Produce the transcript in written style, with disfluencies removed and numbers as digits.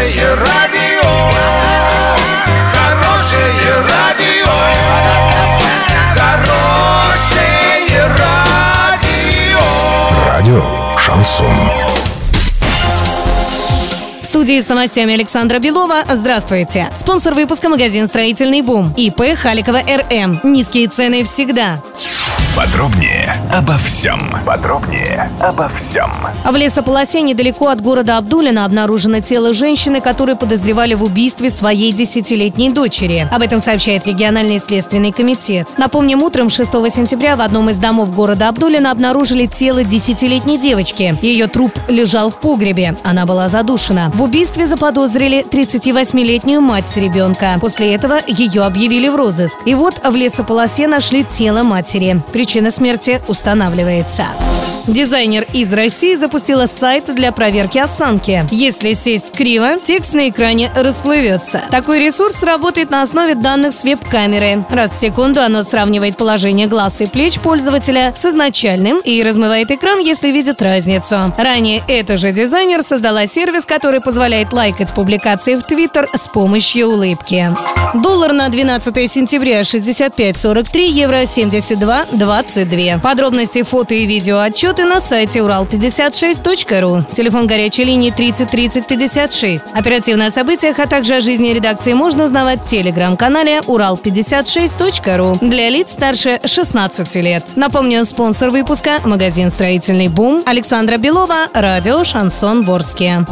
Хорошее радио, хорошее радио. Радио Шансон. В студии с новостями Александра Белова. Здравствуйте. Спонсор выпуска — магазин «Строительный бум». ИП Халикова РМ. Низкие цены всегда. Подробнее обо всем. В лесополосе недалеко от города Абдулина обнаружено тело женщины, которую подозревали в убийстве своей 10-летней дочери. Об этом сообщает региональный следственный комитет. Напомним, утром 6 сентября в одном из домов города Абдулина обнаружили тело 10-летней девочки. Ее труп лежал в погребе. Она была задушена. В убийстве заподозрили 38-летнюю мать ребенка. После этого ее объявили в розыск. И вот в лесополосе нашли тело матери. Причина смерти устанавливается. Дизайнер из России запустила сайт для проверки осанки. Если сесть криво, текст на экране расплывется. Такой ресурс работает на основе данных с веб-камеры. Раз в секунду оно сравнивает положение глаз и плеч пользователя с изначальным и размывает экран, если видит разницу. Ранее эта же дизайнер создала сервис, который позволяет лайкать публикации в Twitter с помощью улыбки. Доллар на 12 сентября 65.43, евро 72.22. Подробности, фото и видео отчет на сайте урал56.ру. Телефон горячей линии 30 30 56. Оперативно о событиях, а также о жизни редакции можно узнавать в телеграм-канале урал56.ру для лиц старше 16 лет. Напомню, спонсор выпуска — магазин «Строительный бум». Александра Белова, радио «Шансон» Ворске.